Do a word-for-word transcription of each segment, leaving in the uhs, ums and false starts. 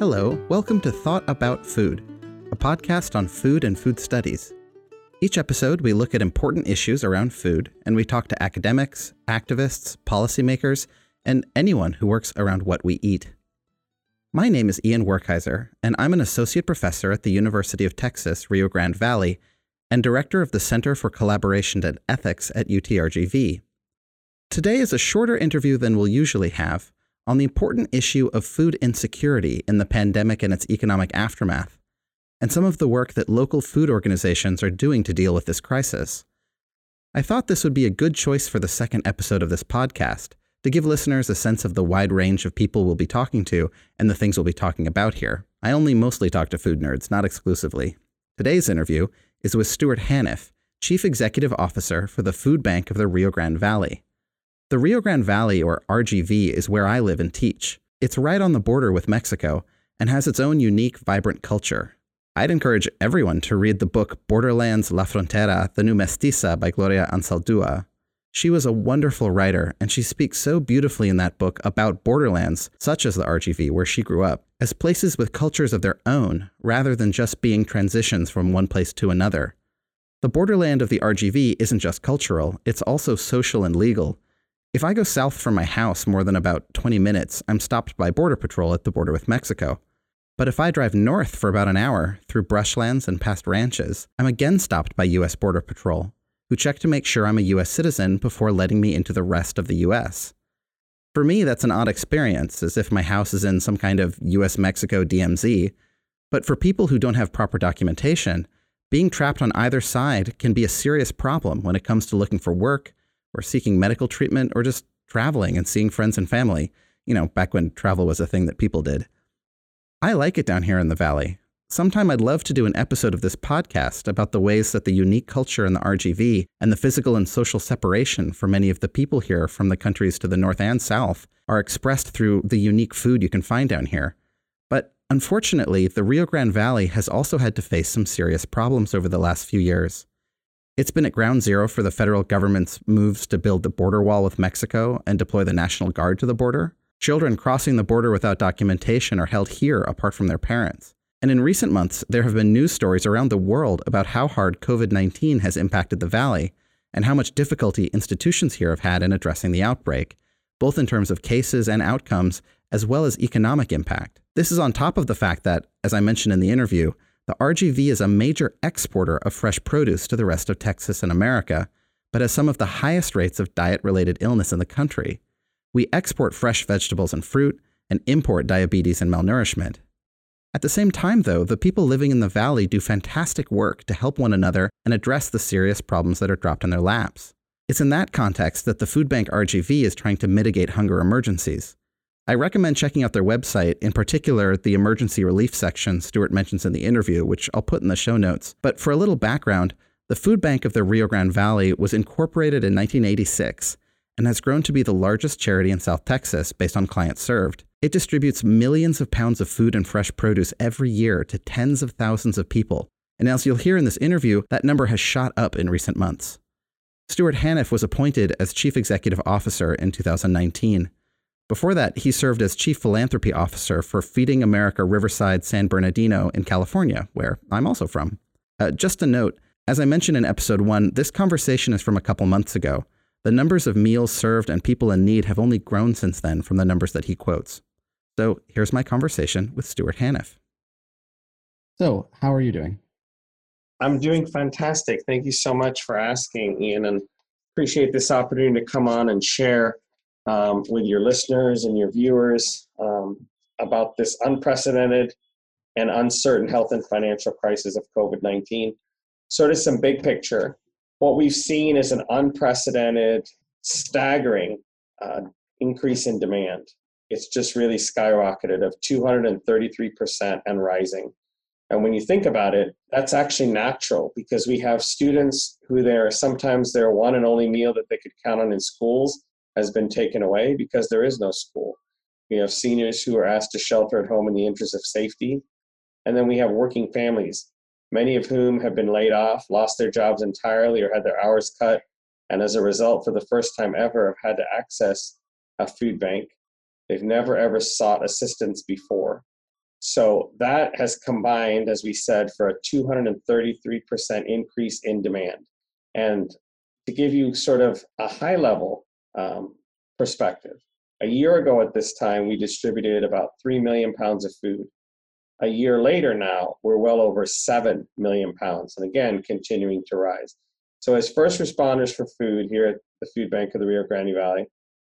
Hello, welcome to Thought About Food, a podcast on food and food studies. Each episode, we look at important issues around food, and we talk to academics, activists, policymakers, and anyone who works around what we eat. My name is Ian Werkheiser, and I'm an associate professor at the University of Texas, Rio Grande Valley, and director of the Center for Collaboration and Ethics at U T R G V. Today is a shorter interview than we'll usually have on the important issue of food insecurity in the pandemic and its economic aftermath, and some of the work that local food organizations are doing to deal with this crisis. I thought this would be a good choice for the second episode of this podcast, to give listeners a sense of the wide range of people we'll be talking to and the things we'll be talking about here. I only mostly talk to food nerds, not exclusively. Today's interview is with Stuart Haniff, Chief Executive Officer for the Food Bank of the Rio Grande Valley. The Rio Grande Valley, or R G V, is where I live and teach. It's right on the border with Mexico and has its own unique, vibrant culture. I'd encourage everyone to read the book Borderlands, La Frontera, The New Mestiza by Gloria Anzaldúa. She was a wonderful writer, and she speaks so beautifully in that book about borderlands, such as the R G V, where she grew up, as places with cultures of their own, rather than just being transitions from one place to another. The borderland of the R G V isn't just cultural, it's also social and legal. If I go south from my house more than about twenty minutes, I'm stopped by Border Patrol at the border with Mexico. But if I drive north for about an hour, through brushlands and past ranches, I'm again stopped by U S Border Patrol, who check to make sure I'm a U S citizen before letting me into the rest of the U S. For me, that's an odd experience, as if my house is in some kind of U S Mexico D M Z. But for people who don't have proper documentation, being trapped on either side can be a serious problem when it comes to looking for work, or seeking medical treatment, or just traveling and seeing friends and family, you know, back when travel was a thing that people did. I like it down here in the valley. Sometime I'd love to do an episode of this podcast about the ways that the unique culture in the R G V and the physical and social separation for many of the people here from the countries to the north and south are expressed through the unique food you can find down here. But unfortunately, the Rio Grande Valley has also had to face some serious problems over the last few years. It's been at ground zero for the federal government's moves to build the border wall with Mexico and deploy the National Guard to the border. Children crossing the border without documentation are held here apart from their parents. And in recent months, there have been news stories around the world about how hard covid nineteen has impacted the valley and how much difficulty institutions here have had in addressing the outbreak, both in terms of cases and outcomes, as well as economic impact. This is on top of the fact that, as I mentioned in the interview, the R G V is a major exporter of fresh produce to the rest of Texas and America, but has some of the highest rates of diet-related illness in the country. We export fresh vegetables and fruit and import diabetes and malnourishment. At the same time, though, the people living in the valley do fantastic work to help one another and address the serious problems that are dropped in their laps. It's in that context that the Food Bank R G V is trying to mitigate hunger emergencies. I recommend checking out their website, in particular the emergency relief section Stuart mentions in the interview, which I'll put in the show notes. But for a little background, the Food Bank of the Rio Grande Valley was incorporated in nineteen eighty-six and has grown to be the largest charity in South Texas based on clients served. It distributes millions of pounds of food and fresh produce every year to tens of thousands of people. And as you'll hear in this interview, that number has shot up in recent months. Stuart Haniff was appointed as Chief Executive Officer in two thousand nineteen. Before that, he served as Chief Philanthropy Officer for Feeding America Riverside San Bernardino in California, where I'm also from. Uh, just a note, as I mentioned in episode one, this conversation is from a couple months ago. The numbers of meals served and people in need have only grown since then from the numbers that he quotes. So here's my conversation with Stuart Haniff. So how are you doing? I'm doing fantastic. Thank you so much for asking, Ian, and appreciate this opportunity to come on and share um, with your listeners and your viewers um, about this unprecedented and uncertain health and financial crisis of covid nineteen. Sort of some big picture. What we've seen is an unprecedented, staggering uh, increase in demand. It's just really skyrocketed of two hundred thirty-three percent and rising. And when you think about it, that's actually natural because we have students who their sometimes their one and only meal that they could count on in schools has been taken away because there is no school. We have seniors who are asked to shelter at home in the interest of safety. And then we have working families, many of whom have been laid off, lost their jobs entirely, or had their hours cut. And as a result, for the first time ever, have had to access a food bank. They've never, ever sought assistance before. So that has combined, as we said, for a two hundred thirty-three percent increase in demand. And to give you sort of a high level um, perspective, a year ago at this time, we distributed about three million pounds of food. A year later now, we're well over seven million pounds, and again, continuing to rise. So as first responders for food here at the Food Bank of the Rio Grande Valley,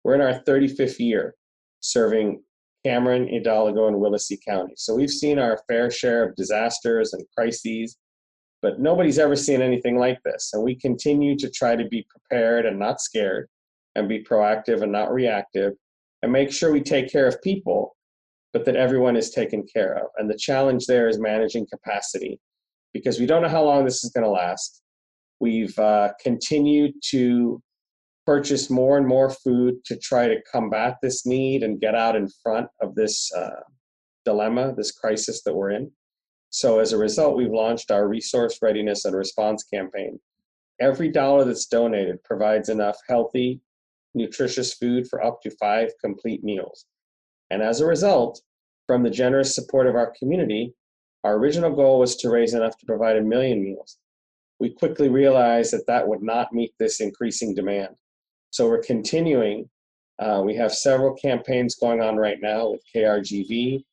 we're in our thirty-fifth year serving Cameron, Hidalgo, and Willacy counties. So we've seen our fair share of disasters and crises, but nobody's ever seen anything like this. And we continue to try to be prepared and not scared, and be proactive and not reactive, and make sure we take care of people, but that everyone is taken care of. And the challenge there is managing capacity, because we don't know how long this is going to last. We've uh, continued to purchase more and more food to try to combat this need and get out in front of this uh, dilemma, this crisis that we're in. So as a result, we've launched our resource readiness and response campaign. Every dollar that's donated provides enough healthy, nutritious food for up to five complete meals. And as a result, from the generous support of our community, our original goal was to raise enough to provide a million meals. We quickly realized that that would not meet this increasing demand. So we're continuing. Uh, we have several campaigns going on right now with K R G V,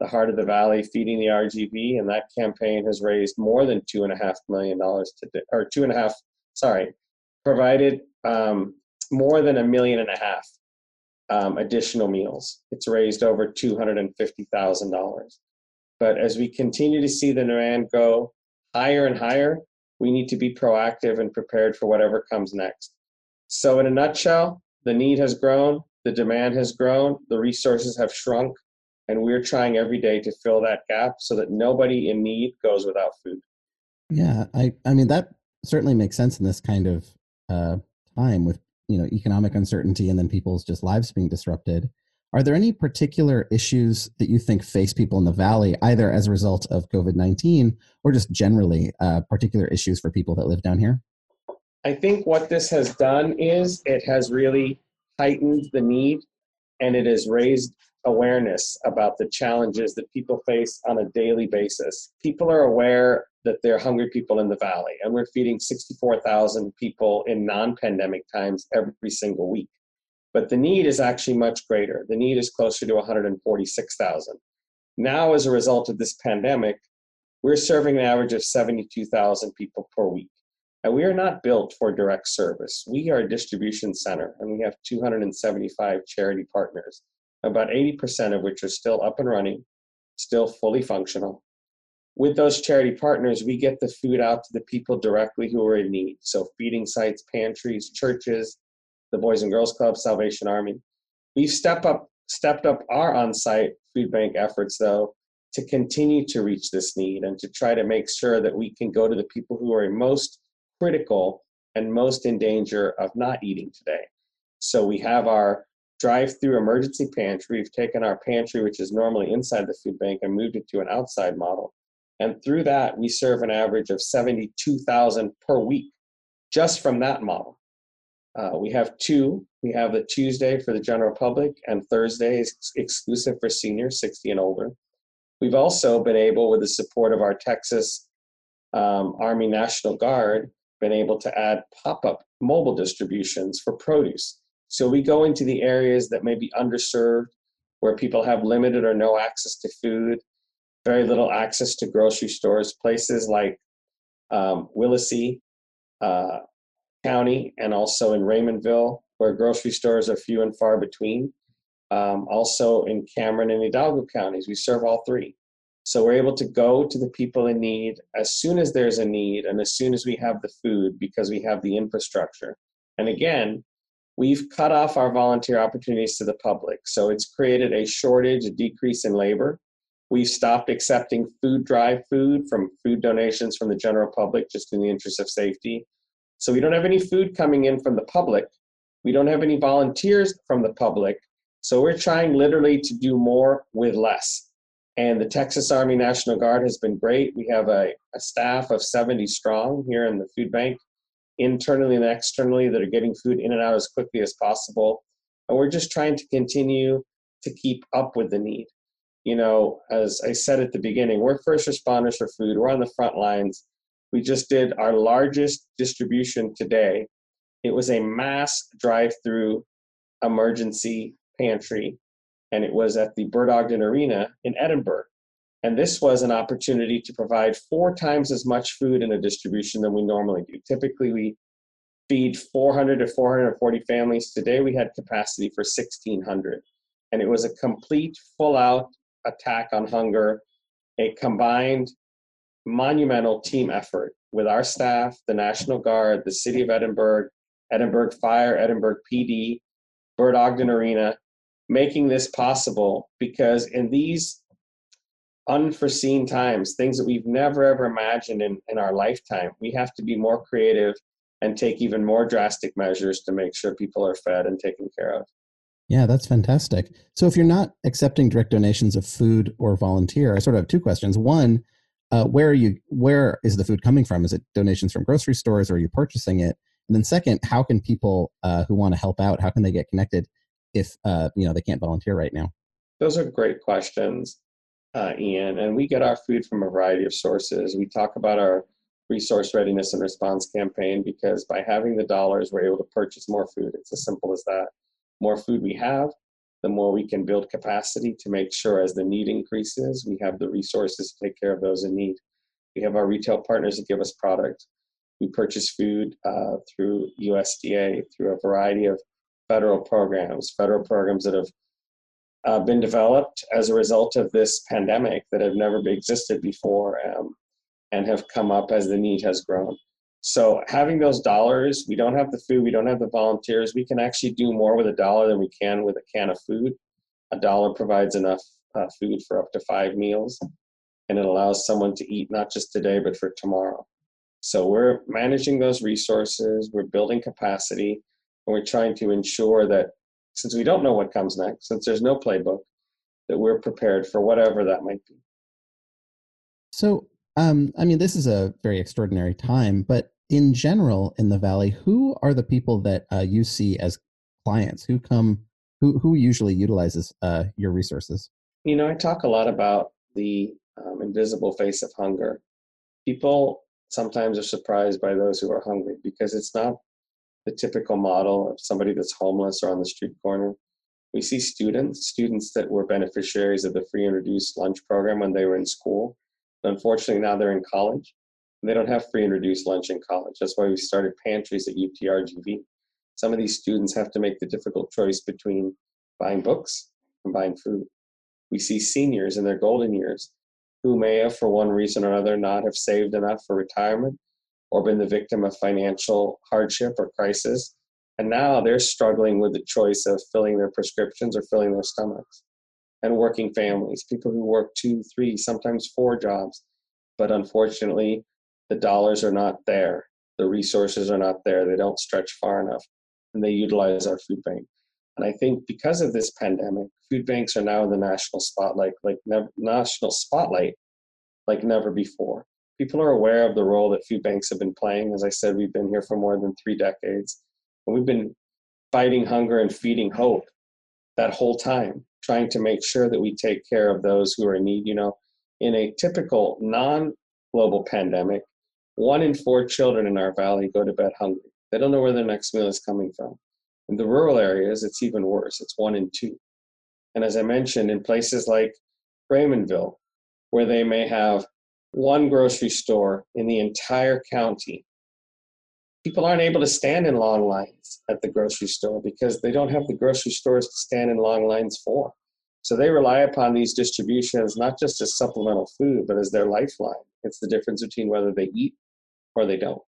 the Heart of the Valley, Feeding the R G V, and that campaign has raised more than two and a half million dollars today, or two and a half, sorry, provided um, more than a million and a half um, additional meals. It's raised over two hundred fifty thousand dollars. But as we continue to see the demand go higher and higher, we need to be proactive and prepared for whatever comes next. So in a nutshell, the need has grown, the demand has grown, the resources have shrunk, and we're trying every day to fill that gap so that nobody in need goes without food. Yeah, I, I mean, that certainly makes sense in this kind of uh, time with, you know, economic uncertainty and then people's just lives being disrupted. Are there any particular issues that you think face people in the Valley, either as a result of COVID nineteen or just generally uh, particular issues for people that live down here? I think what this has done is it has really heightened the need, and it has raised awareness about the challenges that people face on a daily basis. People are aware that there are hungry people in the Valley, and we're feeding sixty-four thousand people in non-pandemic times every single week. But the need is actually much greater. The need is closer to one hundred forty-six thousand. Now, as a result of this pandemic, we're serving an average of seventy-two thousand people per week. And we are not built for direct service. We are a distribution center, and we have two hundred seventy-five charity partners, about eighty percent of which are still up and running, still fully functional. With those charity partners, we get the food out to the people directly who are in need. So feeding sites, pantries, churches, the Boys and Girls Club, Salvation Army. We've stepped up, stepped up our on-site food bank efforts, though, to continue to reach this need and to try to make sure that we can go to the people who are most critical and most in danger of not eating today. So we have our drive-through emergency pantry. We've taken our pantry, which is normally inside the food bank, and moved it to an outside model. And through that, we serve an average of seventy-two thousand per week just from that model. Uh, we have two. We have the Tuesday for the general public, and Thursday is ex- exclusive for seniors sixty and older. We've also been able, with the support of our Texas um, Army National Guard, been able to add pop-up mobile distributions for produce. So we go into the areas that may be underserved, where people have limited or no access to food, very little access to grocery stores, places like um, Willacy, uh, County, and also in Raymondville, where grocery stores are few and far between. Um, also in Cameron and Hidalgo counties, we serve all three. So we're able to go to the people in need as soon as there's a need and as soon as we have the food, because we have the infrastructure. And again, we've cut off our volunteer opportunities to the public. So it's created a shortage, a decrease in labor. We've stopped accepting food drive food from food donations from the general public, just in the interest of safety. So we don't have any food coming in from the public. We don't have any volunteers from the public. So we're trying literally to do more with less. And the Texas Army National Guard has been great. We have a, a staff of seventy strong here in the food bank, internally and externally, that are getting food in and out as quickly as possible. And we're just trying to continue to keep up with the need. you know, as I said at the beginning, we're first responders for food. We're on the front lines. We just did our largest distribution today. It was a mass drive-through emergency pantry, and it was at the Bird Ogden Arena in Edinburg. And this was an opportunity to provide four times as much food in a distribution than we normally do. Typically, we feed four hundred to four hundred forty families. Today, we had capacity for sixteen hundred. And it was a complete, full-out attack on hunger, a combined, monumental team effort with our staff, the National Guard, the City of Edinburg, Edinburg Fire, Edinburg P D, Bird Ogden Arena, making this possible, because in these unforeseen times, things that we've never ever imagined in, in our lifetime, we have to be more creative and take even more drastic measures to make sure people are fed and taken care of. Yeah, that's fantastic. So if you're not accepting direct donations of food or volunteer, I sort of have two questions. One, uh, where are you? Where is the food coming from? Is it donations from grocery stores, or are you purchasing it? And then second, how can people uh, who want to help out, how can they get connected if uh, you know, they can't volunteer right now? Those are great questions, uh, Ian. And we get our food from a variety of sources. We talk about our resource readiness and response campaign, because by having the dollars, we're able to purchase more food. It's as simple as that. More food we have, the more we can build capacity to make sure as the need increases, we have the resources to take care of those in need. We have our retail partners that give us product. We purchase food uh, through U S D A, through a variety of federal programs, federal programs that have uh, been developed as a result of this pandemic that have never existed before um, and have come up as the need has grown. So having those dollars, we don't have the food, we don't have the volunteers, we can actually do more with a dollar than we can with a can of food. A dollar provides enough uh, food for up to five meals, and it allows someone to eat not just today, but for tomorrow. So we're managing those resources, we're building capacity, and we're trying to ensure that, since we don't know what comes next, since there's no playbook, that we're prepared for whatever that might be. So, um, I mean, this is a very extraordinary time, but in general in the Valley, who are the people that uh, you see as clients? Who come? Who who usually utilizes uh, your resources? You know, I talk a lot about the um, invisible face of hunger. People sometimes are surprised by those who are hungry, because it's not the typical model of somebody that's homeless or on the street corner. We see students, students that were beneficiaries of the free and reduced lunch program when they were in school. But unfortunately, now they're in college, and they don't have free and reduced lunch in college. That's why we started pantries at U T R G V. Some of these students have to make the difficult choice between buying books and buying food. We see seniors in their golden years who may have, for one reason or another, not have saved enough for retirement, or been the victim of financial hardship or crisis, and now they're struggling with the choice of filling their prescriptions or filling their stomachs. And working families, people who work two, three, sometimes four jobs, but unfortunately, the dollars are not there, the resources are not there, they don't stretch far enough, and they utilize our food bank. And I think because of this pandemic, food banks are now in the national spotlight, like never, national spotlight, like never before. People are aware of the role that food banks have been playing. As I said, we've been here for more than three decades, and we've been fighting hunger and feeding hope that whole time, trying to make sure that we take care of those who are in need. You know, in a typical non-global pandemic, one in four children in our valley go to bed hungry. They don't know where their next meal is coming from. In the rural areas, it's even worse. It's one in two. And as I mentioned, in places like Raymondville, where they may have one grocery store in the entire county, people aren't able to stand in long lines at the grocery store because they don't have the grocery stores to stand in long lines for. So they rely upon these distributions not just as supplemental food, but as their lifeline. It's the difference between whether they eat or they don't.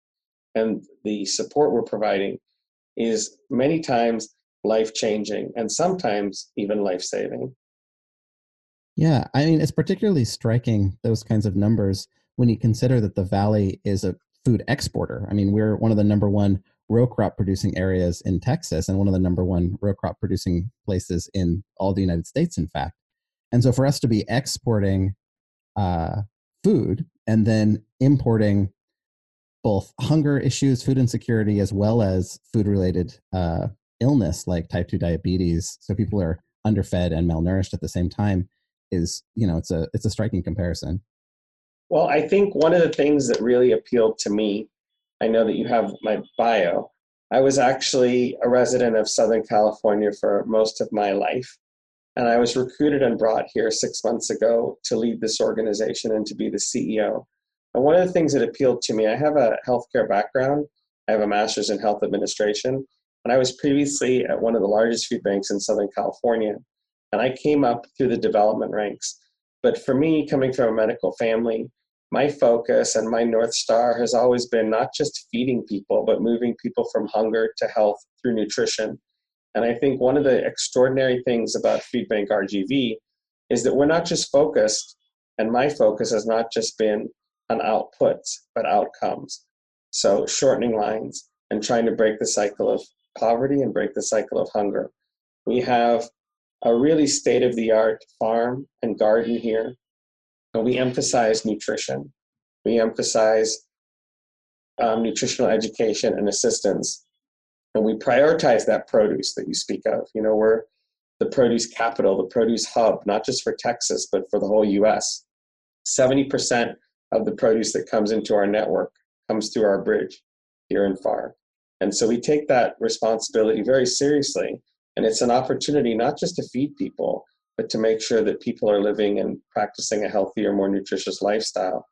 And the support we're providing is many times life-changing and sometimes even life-saving. Yeah, I mean, it's particularly striking, those kinds of numbers, when you consider that the Valley is a food exporter. I mean, we're one of the number one row crop producing areas in Texas, and one of the number one row crop producing places in all the United States, in fact. And so for us to be exporting uh, food and then importing both hunger issues, food insecurity, as well as food-related uh, illness like type two diabetes. So people are underfed and malnourished at the same time. is, you know, it's a, it's a striking comparison. Well, I think one of the things that really appealed to me, I know that you have my bio. I was actually a resident of Southern California for most of my life. And I was recruited and brought here six months ago to lead this organization and to be the C E O. And one of the things that appealed to me, I have a healthcare background. I have a master's in health administration. And I was previously at one of the largest food banks in Southern California. And I came up through the development ranks. But for me, coming from a medical family, my focus and my North Star has always been not just feeding people, but moving people from hunger to health through nutrition. And I think one of the extraordinary things about Food Bank R G V is that we're not just focused, and my focus has not just been on outputs, but outcomes. So shortening lines and trying to break the cycle of poverty and break the cycle of hunger. We have a really state-of-the-art farm and garden here. And we emphasize nutrition. We emphasize um, nutritional education and assistance. And we prioritize that produce that you speak of. You know, we're the produce capital, the produce hub, not just for Texas, but for the whole U S. seventy percent of the produce that comes into our network comes through our bridge here and far. And so we take that responsibility very seriously. And it's an opportunity not just to feed people, but to make sure that people are living and practicing a healthier, more nutritious lifestyle.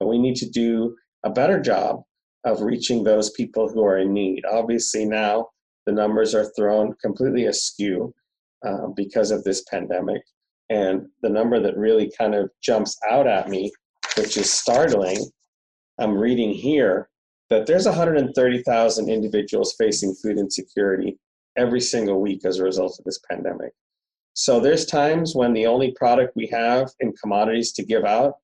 But we need to do a better job of reaching those people who are in need. Obviously now the numbers are thrown completely askew uh, because of this pandemic. And the number that really kind of jumps out at me, which is startling, I'm reading here that there's one hundred thirty thousand individuals facing food insecurity every single week as a result of this pandemic. So there's times when the only product we have in commodities to give out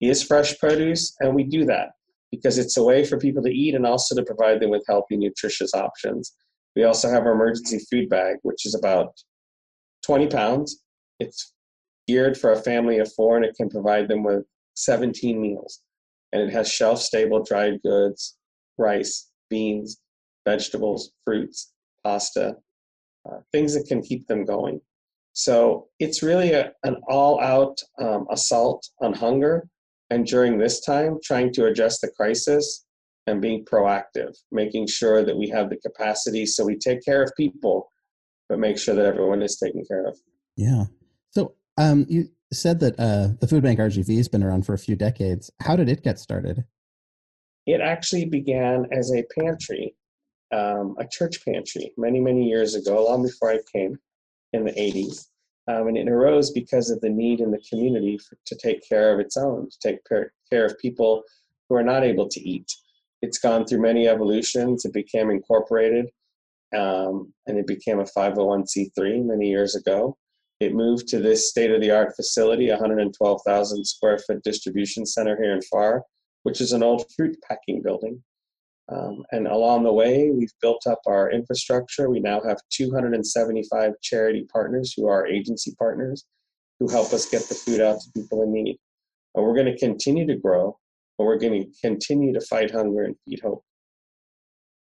is fresh produce, and we do that because it's a way for people to eat and also to provide them with healthy, nutritious options. We also have our emergency food bag, which is about twenty pounds. It's geared for a family of four, and it can provide them with seventeen meals. And it has shelf-stable dried goods, rice, beans, vegetables, fruits, pasta, uh, things that can keep them going. So it's really a, an all-out um, assault on hunger. And during this time, trying to address the crisis and being proactive, making sure that we have the capacity so we take care of people, but make sure that everyone is taken care of. Yeah. So um, you said that uh, the Food Bank R G V has been around for a few decades. How did it get started? It actually began as a pantry, um, a church pantry, many, many years ago, long before I came in the eighties. Um, and it arose because of the need in the community for, to take care of its own, to take per, care of people who are not able to eat. It's gone through many evolutions. It became incorporated, um, and it became a five oh one c three many years ago. It moved to this state-of-the-art facility, one hundred twelve thousand square foot distribution center here in F A R, which is an old fruit packing building. Um, and along the way, we've built up our infrastructure. We now have two hundred seventy-five charity partners who are agency partners who help us get the food out to people in need. And we're going to continue to grow, and we're going to continue to fight hunger and feed hope.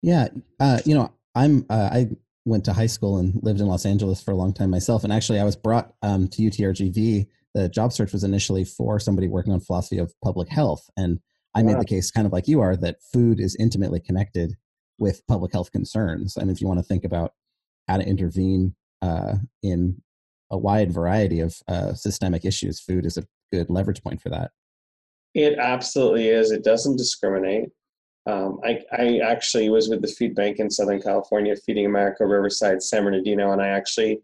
Yeah. Uh, you know, I'm, uh, I went to high school and lived in Los Angeles for a long time myself. And actually, I was brought um, to U T R G V. The job search was initially for somebody working on philosophy of public health. And I made the case, kind of like you are, that food is intimately connected with public health concerns. And if you want to think about how to intervene uh, in a wide variety of uh, systemic issues, food is a good leverage point for that. It absolutely is. It doesn't discriminate. Um, I, I actually was with the food bank in Southern California, Feeding America Riverside San Bernardino, and I actually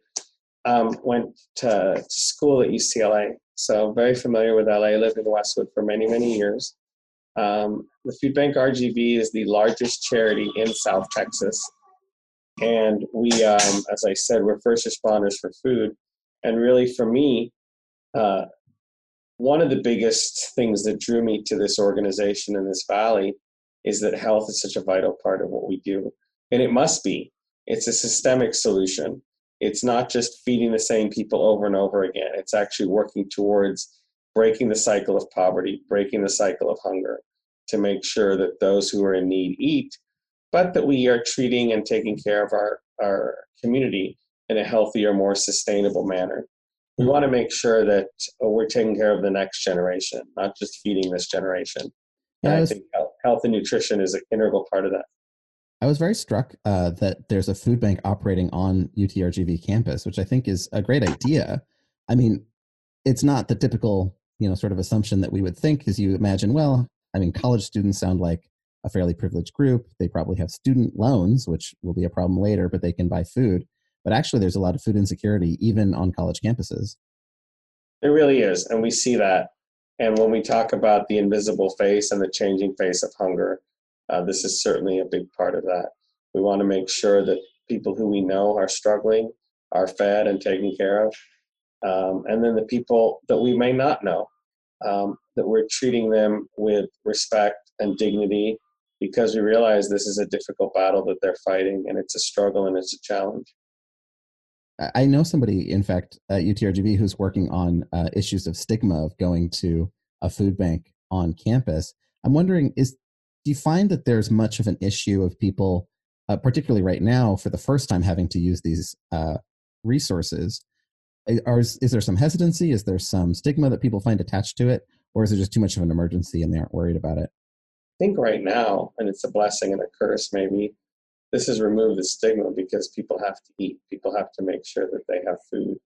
um, went to, to school at U C L A. So very familiar with L A. I lived in Westwood for many, many years. Um, the Food Bank R G V is the largest charity in South Texas, and we, um, as I said, we're first responders for food. And really, for me, uh, one of the biggest things that drew me to this organization in this valley is that health is such a vital part of what we do, and it must be. It's a systemic solution. It's not just feeding the same people over and over again. It's actually working towards breaking the cycle of poverty, breaking the cycle of hunger, to make sure that those who are in need eat, but that we are treating and taking care of our, our community in a healthier, more sustainable manner. we want to make sure that we're taking care of the next generation, not just feeding this generation. And I, was, I think health, health and nutrition is an integral part of that. I was very struck uh, that there's a food bank operating on U T R G V campus, which I think is a great idea. I mean, it's not the typical, you know, sort of assumption that we would think, because you imagine, well, I mean, college students sound like a fairly privileged group. They probably have student loans, which will be a problem later, but they can buy food. But actually, there's a lot of food insecurity, even on college campuses. There really is, and we see that. And when we talk about the invisible face and the changing face of hunger, uh, this is certainly a big part of that. We want to make sure that people who we know are struggling are fed and taken care of. Um, and then the people that we may not know, um, that we're treating them with respect and dignity, because we realize this is a difficult battle that they're fighting, and it's a struggle and it's a challenge. I know somebody, in fact, at U T R G V, who's working on uh, issues of stigma of going to a food bank on campus. I'm wondering, is do you find that there's much of an issue of people, uh, particularly right now, for the first time having to use these uh, resources? Are, is, is there some hesitancy? Is there some stigma that people find attached to it? Or is it just too much of an emergency and they aren't worried about it? I think right now, and it's a blessing and a curse maybe, this has removed the stigma because people have to eat. People have to make sure that they have food.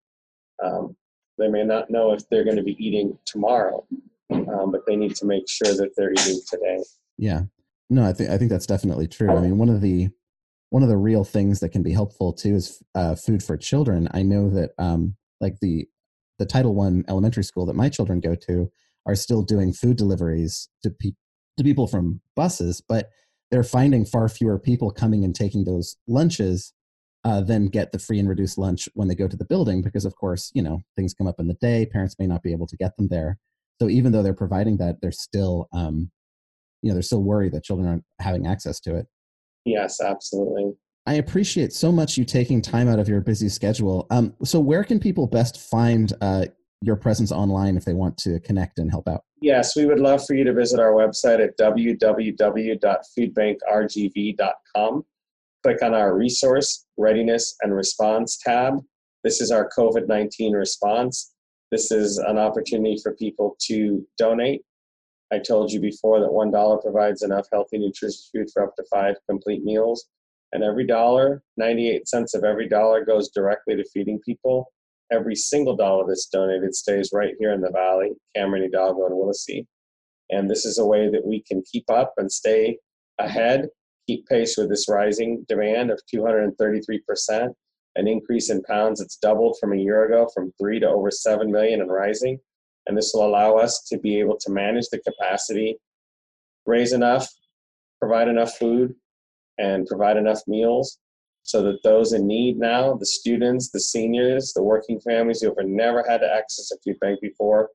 Um, they may not know if they're going to be eating tomorrow, um, but they need to make sure that they're eating today. Yeah, no, I think I think that's definitely true. I mean, one of the one of the real things that can be helpful too is uh, food for children. I know that um, like the the Title I elementary school that my children go to are still doing food deliveries to pe- to people from buses, but they're finding far fewer people coming and taking those lunches uh, than get the free and reduced lunch when they go to the building, because, of course, you know, things come up in the day. Parents may not be able to get them there. So even though they're providing that, they're still, um, you know, they're still worried that children aren't having access to it. Yes, absolutely. I appreciate so much you taking time out of your busy schedule. Um, so where can people best find uh, your presence online if they want to connect and help out? Yes, we would love for you to visit our website at w w w dot food bank r g v dot com. Click on our Resource, Readiness, and Response tab. This is our covid nineteen response. This is an opportunity for people to donate. I told you before that one dollar provides enough healthy, nutritious food for up to five complete meals. And every dollar, ninety-eight cents of every dollar, goes directly to feeding people. Every single dollar that's donated stays right here in the valley, Cameron, Hidalgo, and Willacy. And this is a way that we can keep up and stay ahead, keep pace with this rising demand of two hundred thirty-three percent, an increase in pounds that's doubled from a year ago, from three to over seven million and rising. And this will allow us to be able to manage the capacity, raise enough, provide enough food, and provide enough meals, so that those in need now, the students, the seniors, the working families who have never had to access a food bank before,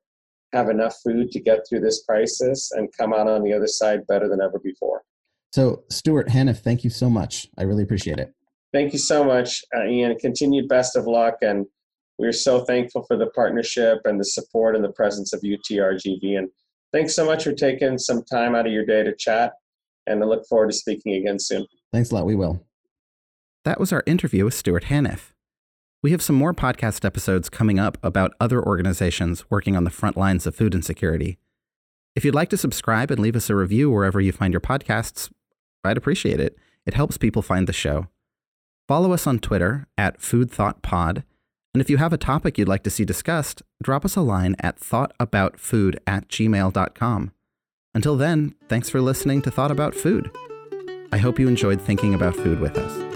have enough food to get through this crisis and come out on the other side better than ever before. So, Stuart Haniff, thank you so much. I really appreciate it. Thank you so much, uh, Ian. Continued best of luck. And we're so thankful for the partnership and the support and the presence of U T R G V. And thanks so much for taking some time out of your day to chat. And I look forward to speaking again soon. Thanks a lot. We will. That was our interview with Stuart Haniff. We have some more podcast episodes coming up about other organizations working on the front lines of food insecurity. If you'd like to subscribe and leave us a review wherever you find your podcasts, I'd appreciate it. It helps people find the show. Follow us on Twitter at FoodThoughtPod, and if you have a topic you'd like to see discussed, drop us a line at thoughtaboutfood at gmail dot com. Until then, thanks for listening to Thought About Food. I hope you enjoyed thinking about food with us.